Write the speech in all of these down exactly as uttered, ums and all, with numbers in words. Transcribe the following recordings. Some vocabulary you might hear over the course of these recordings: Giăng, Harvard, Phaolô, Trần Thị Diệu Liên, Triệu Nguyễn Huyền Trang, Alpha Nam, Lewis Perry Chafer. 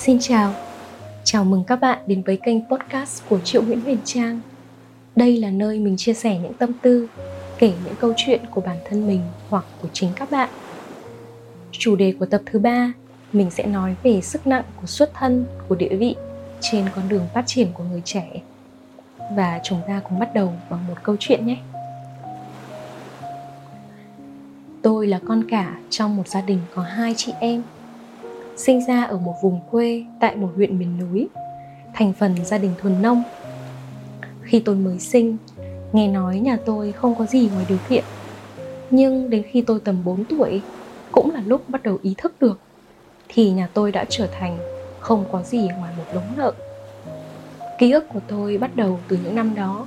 Xin chào, chào mừng các bạn đến với kênh podcast của Triệu Nguyễn Huyền Trang. Đây là nơi mình chia sẻ những tâm tư, kể những câu chuyện của bản thân mình hoặc của chính các bạn. Chủ đề của tập thứ ba, mình sẽ nói về sức nặng của xuất thân, của địa vị trên con đường phát triển của người trẻ. Và chúng ta cùng bắt đầu bằng một câu chuyện nhé. Tôi là con cả trong một gia đình có hai chị em. Sinh ra ở một vùng quê tại một huyện miền núi, thành phần gia đình thuần nông. Khi tôi mới sinh, nghe nói nhà tôi không có gì ngoài điều kiện. Nhưng đến khi tôi tầm bốn tuổi, cũng là lúc bắt đầu ý thức được, thì nhà tôi đã trở thành không có gì ngoài một đống nợ. Ký ức của tôi bắt đầu từ những năm đó,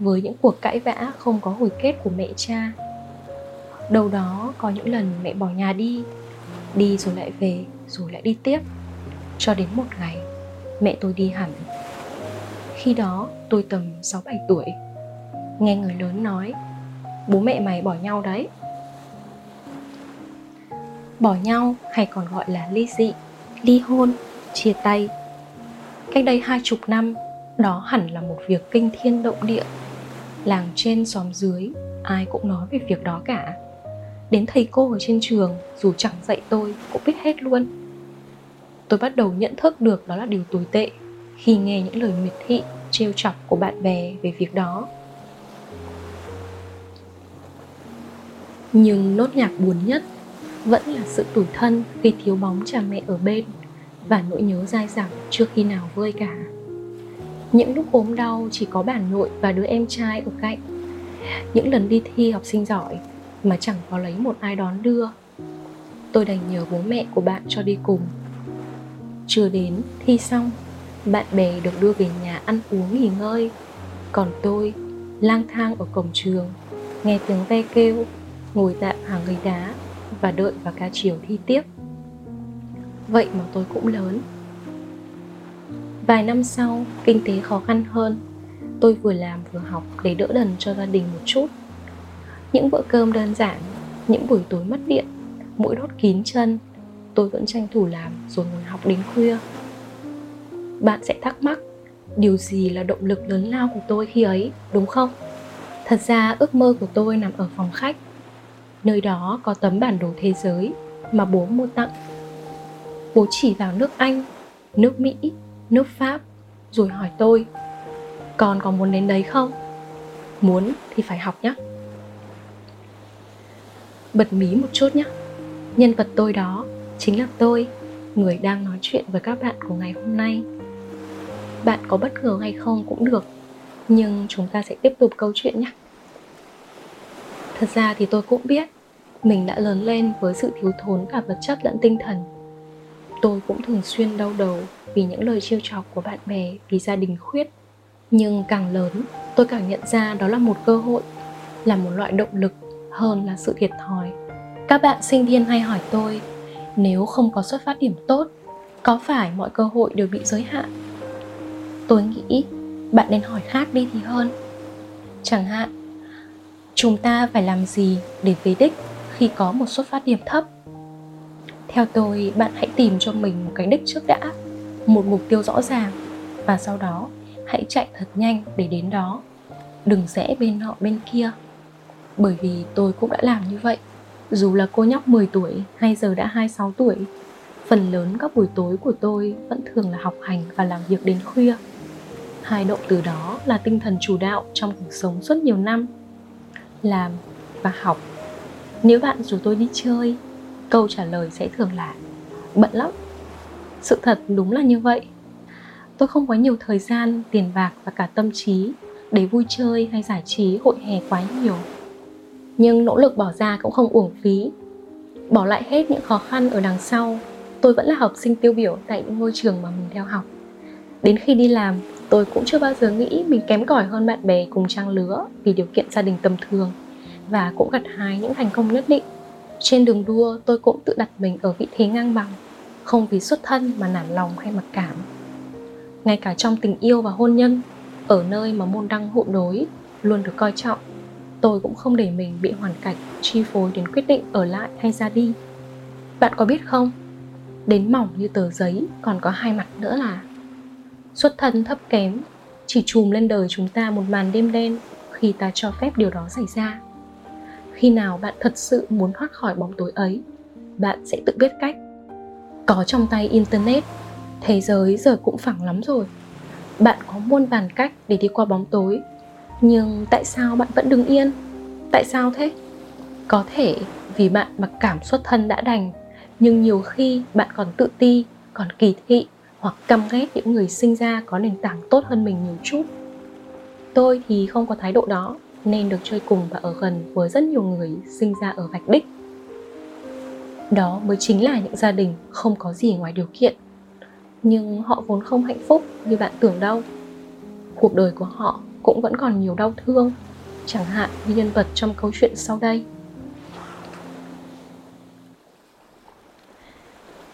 với những cuộc cãi vã không có hồi kết của mẹ cha. Đầu đó có những lần mẹ bỏ nhà đi, đi rồi lại về, rồi lại đi tiếp. Cho đến một ngày, mẹ tôi đi hẳn. Khi đó tôi tầm sáu bảy tuổi. Nghe người lớn nói, bố mẹ mày bỏ nhau đấy. Bỏ nhau hay còn gọi là ly dị, ly hôn, chia tay. Cách đây hai chục năm, đó hẳn là một việc kinh thiên động địa. Làng trên xóm dưới, ai cũng nói về việc đó cả. Đến thầy cô ở trên trường, dù chẳng dạy tôi, cũng biết hết luôn. Tôi bắt đầu nhận thức được đó là điều tồi tệ khi nghe những lời miệt thị, trêu chọc của bạn bè về việc đó. Nhưng nốt nhạc buồn nhất vẫn là sự tủi thân khi thiếu bóng cha mẹ ở bên và nỗi nhớ dai dẳng chưa khi nào vơi cả. Những lúc ốm đau chỉ có bà nội và đứa em trai ở cạnh. Những lần đi thi học sinh giỏi mà chẳng có lấy một ai đón đưa. Tôi đành nhờ bố mẹ của bạn cho đi cùng. Chưa đến, thi xong, bạn bè được đưa về nhà ăn uống nghỉ ngơi. Còn tôi, lang thang ở cổng trường, nghe tiếng ve kêu, ngồi tạm hàng ghế đá và đợi vào ca chiều thi tiếp. Vậy mà tôi cũng lớn. Vài năm sau, kinh tế khó khăn hơn. Tôi vừa làm vừa học để đỡ đần cho gia đình một chút. Những bữa cơm đơn giản, những buổi tối mất điện, mũi đốt kín chân, tôi vẫn tranh thủ làm rồi ngồi học đến khuya. Bạn sẽ thắc mắc, điều gì là động lực lớn lao của tôi khi ấy, đúng không? Thật ra ước mơ của tôi nằm ở phòng khách. Nơi đó có tấm bản đồ thế giới mà bố mua tặng. Bố chỉ vào nước Anh, nước Mỹ, nước Pháp, rồi hỏi tôi, con có muốn đến đấy không? Muốn thì phải học nhé. Bật mí một chút nhé. Nhân vật tôi đó chính là tôi, người đang nói chuyện với các bạn của ngày hôm nay. Bạn có bất ngờ hay không cũng được, nhưng chúng ta sẽ tiếp tục câu chuyện nhé. Thật ra thì tôi cũng biết, mình đã lớn lên với sự thiếu thốn cả vật chất lẫn tinh thần. Tôi cũng thường xuyên đau đầu vì những lời trêu chọc của bạn bè vì gia đình khuyết. Nhưng càng lớn, tôi càng nhận ra đó là một cơ hội, là một loại động lực hơn là sự thiệt thòi. Các bạn sinh viên hay hỏi tôi, nếu không có xuất phát điểm tốt, có phải mọi cơ hội đều bị giới hạn? Tôi nghĩ bạn nên hỏi khác đi thì hơn. Chẳng hạn, chúng ta phải làm gì để về đích khi có một xuất phát điểm thấp? Theo tôi, bạn hãy tìm cho mình một cái đích trước đã, một mục tiêu rõ ràng, và sau đó hãy chạy thật nhanh để đến đó. Đừng rẽ bên nọ bên kia. Bởi vì tôi cũng đã làm như vậy. Dù là cô nhóc mười tuổi hay giờ đã hai mươi sáu tuổi, phần lớn các buổi tối của tôi vẫn thường là học hành và làm việc đến khuya. Hai động từ đó là tinh thần chủ đạo trong cuộc sống suốt nhiều năm. Làm và học. Nếu bạn rủ tôi đi chơi, câu trả lời sẽ thường là bận lắm. Sự thật đúng là như vậy. Tôi không có nhiều thời gian, tiền bạc và cả tâm trí để vui chơi hay giải trí hội hè quá nhiều. Nhưng nỗ lực bỏ ra cũng không uổng phí. Bỏ lại hết những khó khăn ở đằng sau, tôi vẫn là học sinh tiêu biểu tại những ngôi trường mà mình theo học. Đến khi đi làm, tôi cũng chưa bao giờ nghĩ mình kém cỏi hơn bạn bè cùng trang lứa vì điều kiện gia đình tầm thường, và cũng gặt hái những thành công nhất định. Trên đường đua, tôi cũng tự đặt mình ở vị thế ngang bằng, không vì xuất thân mà nản lòng hay mặc cảm. Ngay cả trong tình yêu và hôn nhân, ở nơi mà môn đăng hộ đối luôn được coi trọng, tôi cũng không để mình bị hoàn cảnh chi phối đến quyết định ở lại hay ra đi. Bạn có biết không, đến mỏng như tờ giấy. Còn có hai mặt nữa là xuất thân thấp kém chỉ trùm lên đời chúng ta một màn đêm đen khi ta cho phép điều đó xảy ra. Khi nào bạn thật sự muốn thoát khỏi bóng tối ấy, bạn sẽ tự biết cách. Có trong tay Internet, thế giới giờ cũng phẳng lắm rồi. Bạn có muôn vàn cách để đi qua bóng tối, nhưng tại sao bạn vẫn đứng yên? Tại sao thế? Có thể vì bạn mặc cảm xuất thân đã đành, nhưng nhiều khi bạn còn tự ti, còn kỳ thị hoặc căm ghét những người sinh ra có nền tảng tốt hơn mình nhiều chút. Tôi thì không có thái độ đó, nên được chơi cùng và ở gần với rất nhiều người sinh ra ở vạch đích. Đó mới chính là những gia đình không có gì ngoài điều kiện. Nhưng họ vốn không hạnh phúc như bạn tưởng đâu. Cuộc đời của họ cũng vẫn còn nhiều đau thương, chẳng hạn như nhân vật trong câu chuyện sau đây.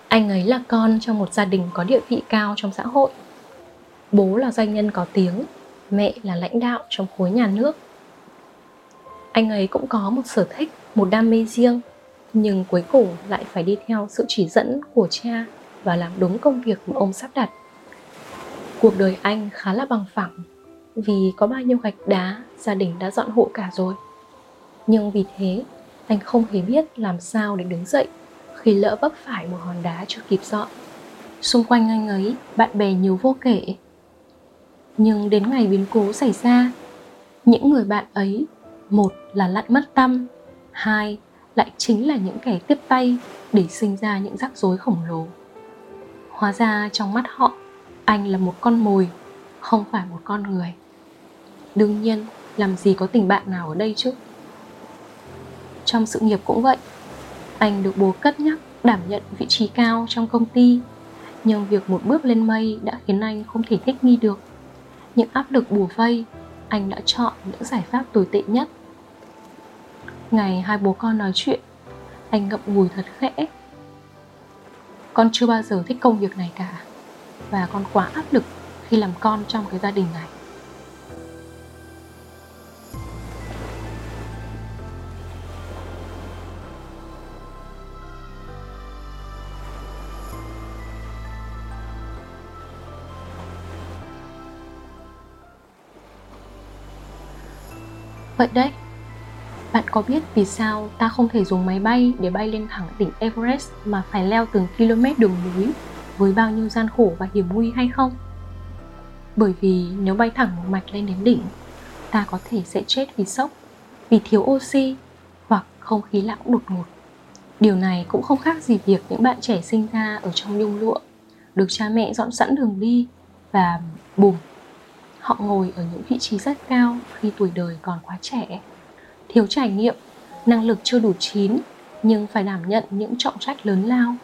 Anh ấy là con trong một gia đình có địa vị cao trong xã hội. Bố là doanh nhân có tiếng, mẹ là lãnh đạo trong khối nhà nước. Anh ấy cũng có một sở thích, một đam mê riêng, nhưng cuối cùng lại phải đi theo sự chỉ dẫn của cha và làm đúng công việc mà ông sắp đặt. Cuộc đời anh khá là bằng phẳng, vì có bao nhiêu gạch đá gia đình đã dọn hộ cả rồi. Nhưng vì thế, anh không hề biết làm sao để đứng dậy khi lỡ vấp phải một hòn đá chưa kịp dọn. Xung quanh anh ấy, bạn bè nhiều vô kể. Nhưng đến ngày biến cố xảy ra, những người bạn ấy, một là lặn mất tăm, hai lại chính là những kẻ tiếp tay để sinh ra những rắc rối khổng lồ. Hóa ra trong mắt họ, anh là một con mồi, không phải một con người. Đương nhiên, làm gì có tình bạn nào ở đây chứ. Trong sự nghiệp cũng vậy, anh được bố cất nhắc đảm nhận vị trí cao trong công ty, nhưng việc một bước lên mây đã khiến anh không thể thích nghi được. Những áp lực bủa vây, anh đã chọn những giải pháp tồi tệ nhất. Ngày hai bố con nói chuyện, anh ngậm ngùi thật khẽ. Con chưa bao giờ thích công việc này cả, và con quá áp lực khi làm con trong cái gia đình này. Vậy đấy, bạn có biết vì sao ta không thể dùng máy bay để bay lên thẳng đỉnh Everest mà phải leo từng km đường núi với bao nhiêu gian khổ và hiểm nguy hay không? Bởi vì nếu bay thẳng một mạch lên đến đỉnh, ta có thể sẽ chết vì sốc, vì thiếu oxy hoặc không khí lão đột ngột. Điều này cũng không khác gì việc những bạn trẻ sinh ra ở trong nhung lụa, được cha mẹ dọn sẵn đường đi và bùm, họ ngồi ở những vị trí rất cao khi tuổi đời còn quá trẻ. Thiếu trải nghiệm, năng lực chưa đủ chín nhưng phải đảm nhận những trọng trách lớn lao.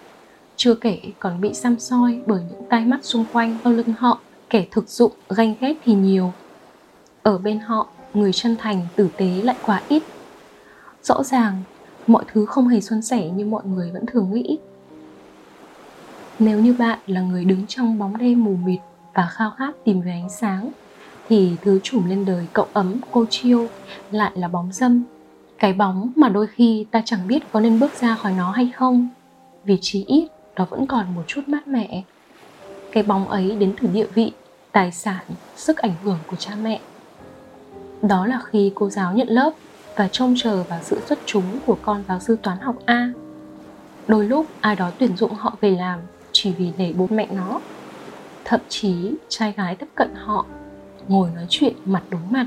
Chưa kể còn bị săm soi bởi những tai mắt xung quanh sau lưng họ, kẻ thực dụng, ganh ghét thì nhiều. Ở bên họ, người chân thành, tử tế lại quá ít. Rõ ràng, mọi thứ không hề suôn sẻ như mọi người vẫn thường nghĩ. Nếu như bạn là người đứng trong bóng đêm mù mịt và khao khát tìm về ánh sáng, thì thứ trùm lên đời cậu ấm, cô chiêu lại là bóng râm. Cái bóng mà đôi khi ta chẳng biết có nên bước ra khỏi nó hay không, vì chí ít nó vẫn còn một chút mát mẻ. Cái bóng ấy đến từ địa vị, tài sản, sức ảnh hưởng của cha mẹ. Đó là khi cô giáo nhận lớp và trông chờ vào sự xuất chúng của con giáo sư toán học A. Đôi lúc ai đó tuyển dụng họ về làm chỉ vì để bố mẹ nó. Thậm chí trai gái tiếp cận họ, ngồi nói chuyện mặt đúng mặt,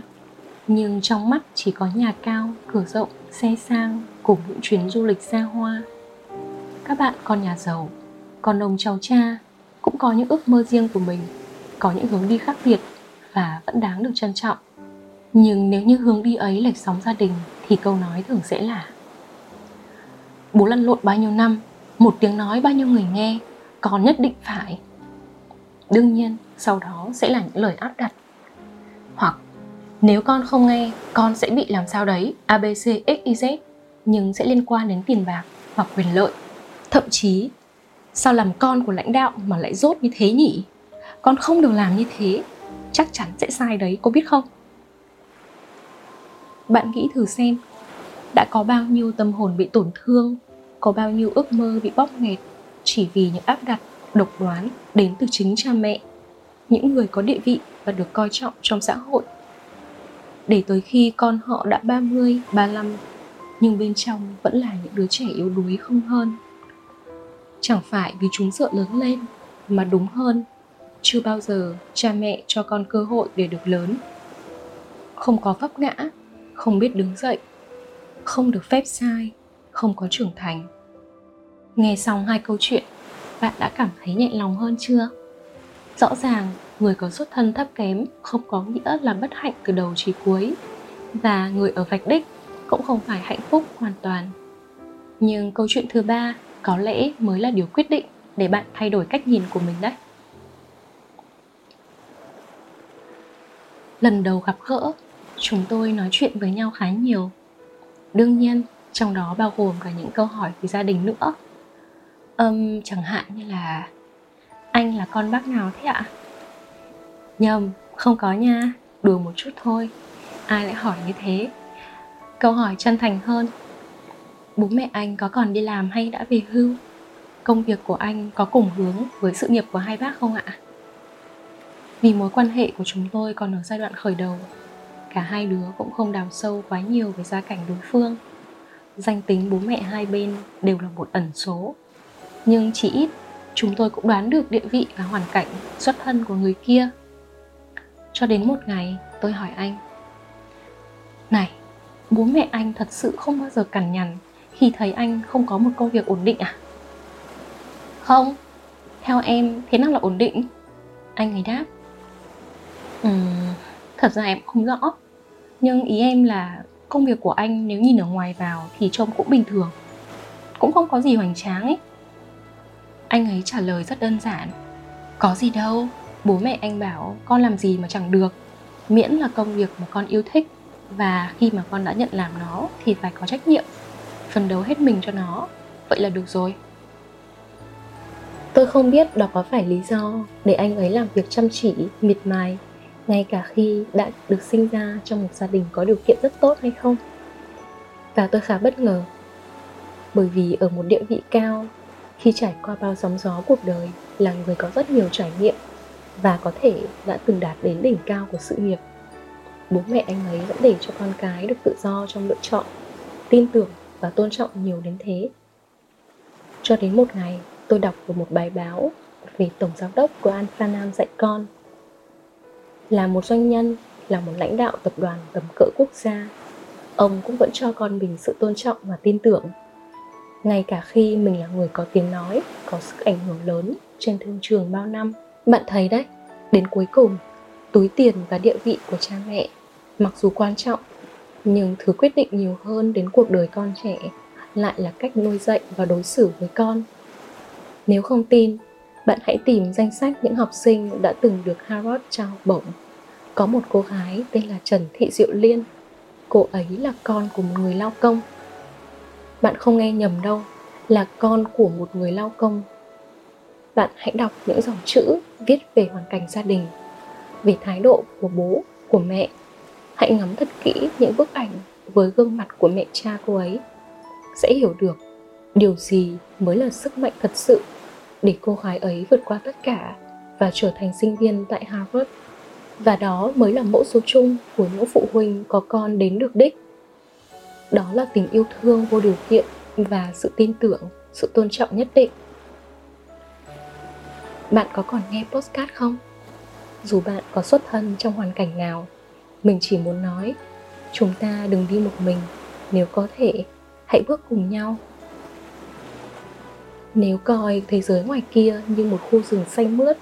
nhưng trong mắt chỉ có nhà cao, cửa rộng, xe sang cùng những chuyến du lịch xa hoa. Các bạn con nhà giàu, con ông cháu cha cũng có những ước mơ riêng của mình, có những hướng đi khác biệt và vẫn đáng được trân trọng. Nhưng nếu như hướng đi ấy lệch sóng gia đình thì câu nói thường sẽ là: bố lăn lộn bao nhiêu năm, một tiếng nói bao nhiêu người nghe, con nhất định phải. Đương nhiên, sau đó sẽ là những lời áp đặt. Hoặc, nếu con không nghe, con sẽ bị làm sao đấy, a bê xê ích i dét, nhưng sẽ liên quan đến tiền bạc hoặc quyền lợi. Thậm chí, sao làm con của lãnh đạo mà lại dốt như thế nhỉ? Con không được làm như thế, chắc chắn sẽ sai đấy, cô biết không? Bạn nghĩ thử xem, đã có bao nhiêu tâm hồn bị tổn thương, có bao nhiêu ước mơ bị bóp nghẹt chỉ vì những áp đặt, độc đoán đến từ chính cha mẹ, những người có địa vị và được coi trọng trong xã hội. Để tới khi con họ đã ba mươi, ba mươi lăm, nhưng bên trong vẫn là những đứa trẻ yếu đuối không hơn. Chẳng phải vì chúng sợ lớn lên, mà đúng hơn, chưa bao giờ cha mẹ cho con cơ hội để được lớn. Không có vấp ngã, không biết đứng dậy, không được phép sai, không có trưởng thành. Nghe xong hai câu chuyện, bạn đã cảm thấy nhẹ lòng hơn chưa? Rõ ràng, người có xuất thân thấp kém không có nghĩa là bất hạnh từ đầu chí cuối, và người ở vạch đích cũng không phải hạnh phúc hoàn toàn. Nhưng câu chuyện thứ ba có lẽ mới là điều quyết định để bạn thay đổi cách nhìn của mình đấy. Lần đầu gặp gỡ, chúng tôi nói chuyện với nhau khá nhiều. Đương nhiên, trong đó bao gồm cả những câu hỏi về gia đình nữa. Uhm, chẳng hạn như là: anh là con bác nào thế ạ? Nhầm, không có nha, đùa một chút thôi. Ai lại hỏi như thế? Câu hỏi chân thành hơn: bố mẹ anh có còn đi làm hay đã về hưu? Công việc của anh có cùng hướng với sự nghiệp của hai bác không ạ? Vì mối quan hệ của chúng tôi còn ở giai đoạn khởi đầu, cả hai đứa cũng không đào sâu quá nhiều về gia cảnh đối phương. Danh tính bố mẹ hai bên đều là một ẩn số, nhưng chỉ ít chúng tôi cũng đoán được địa vị và hoàn cảnh xuất thân của người kia. Cho đến một ngày, tôi hỏi anh: này, bố mẹ anh thật sự không bao giờ cằn nhằn khi thấy anh không có một công việc ổn định à? Không, theo em thế nào là ổn định? Anh ấy đáp: Ừm, thật ra em không rõ, nhưng ý em là công việc của anh nếu nhìn ở ngoài vào thì trông cũng bình thường, cũng không có gì hoành tráng ấy. Anh ấy trả lời rất đơn giản: có gì đâu, bố mẹ anh bảo con làm gì mà chẳng được, miễn là công việc mà con yêu thích, và khi mà con đã nhận làm nó thì phải có trách nhiệm, phấn đấu hết mình cho nó, vậy là được rồi. Tôi không biết đó có phải lý do để anh ấy làm việc chăm chỉ, miệt mài, ngay cả khi đã được sinh ra trong một gia đình có điều kiện rất tốt hay không. Và tôi khá bất ngờ, bởi vì ở một địa vị cao, khi trải qua bao sóng gió cuộc đời, là người có rất nhiều trải nghiệm và có thể đã từng đạt đến đỉnh cao của sự nghiệp, bố mẹ anh ấy vẫn để cho con cái được tự do trong lựa chọn, tin tưởng và tôn trọng nhiều đến thế. Cho đến một ngày, tôi đọc được một bài báo về tổng giám đốc của Alpha Nam dạy con. Là một doanh nhân, là một lãnh đạo tập đoàn tầm cỡ quốc gia, ông cũng vẫn cho con mình sự tôn trọng và tin tưởng, ngay cả khi mình là người có tiếng nói, có sức ảnh hưởng lớn trên thương trường bao năm. Bạn thấy đấy, đến cuối cùng, túi tiền và địa vị của cha mẹ mặc dù quan trọng, nhưng thứ quyết định nhiều hơn đến cuộc đời con trẻ lại là cách nuôi dạy và đối xử với con. Nếu không tin, bạn hãy tìm danh sách những học sinh đã từng được Harvard trao học bổng. Có một cô gái tên là Trần Thị Diệu Liên. Cô ấy là con của một người lao công. Bạn không nghe nhầm đâu, là con của một người lao công. Bạn hãy đọc những dòng chữ viết về hoàn cảnh gia đình, về thái độ của bố, của mẹ. Hãy ngắm thật kỹ những bức ảnh với gương mặt của mẹ cha cô ấy. Sẽ hiểu được điều gì mới là sức mạnh thật sự để cô gái ấy vượt qua tất cả và trở thành sinh viên tại Harvard. Và đó mới là mẫu số chung của những phụ huynh có con đến được đích. Đó là tình yêu thương vô điều kiện và sự tin tưởng, sự tôn trọng nhất định. Bạn có còn nghe podcast không? Dù bạn có xuất thân trong hoàn cảnh nào, mình chỉ muốn nói, chúng ta đừng đi một mình, nếu có thể, hãy bước cùng nhau. Nếu coi thế giới ngoài kia như một khu rừng xanh mướt,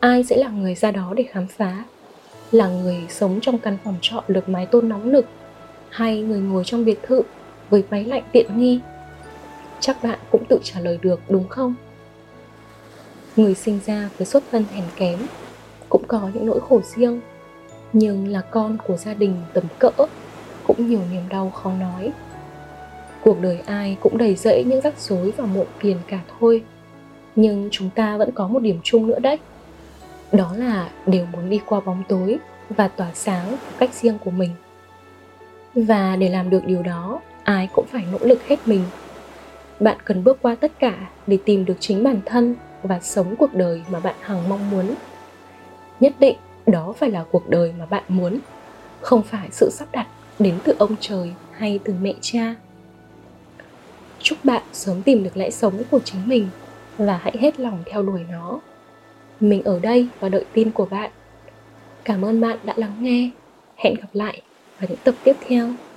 ai sẽ là người ra đó để khám phá? Là người sống trong căn phòng trọ được mái tôn nóng nực, hay người ngồi trong biệt thự với máy lạnh tiện nghi? Chắc bạn cũng tự trả lời được đúng không? Người sinh ra với xuất thân hèn kém cũng có những nỗi khổ riêng, nhưng là con của gia đình tầm cỡ cũng nhiều niềm đau khó nói. Cuộc đời ai cũng đầy rẫy những rắc rối và muộn phiền cả thôi. Nhưng chúng ta vẫn có một điểm chung nữa đấy. Đó là đều muốn đi qua bóng tối và tỏa sáng theo cách riêng của mình. Và để làm được điều đó, ai cũng phải nỗ lực hết mình. Bạn cần bước qua tất cả để tìm được chính bản thân và sống cuộc đời mà bạn hằng mong muốn. Nhất định đó phải là cuộc đời mà bạn muốn, không phải sự sắp đặt đến từ ông trời hay từ mẹ cha. Chúc bạn sớm tìm được lẽ sống của chính mình và hãy hết lòng theo đuổi nó. Mình ở đây và đợi tin của bạn. Cảm ơn bạn đã lắng nghe. Hẹn gặp lại vào những tập tiếp theo.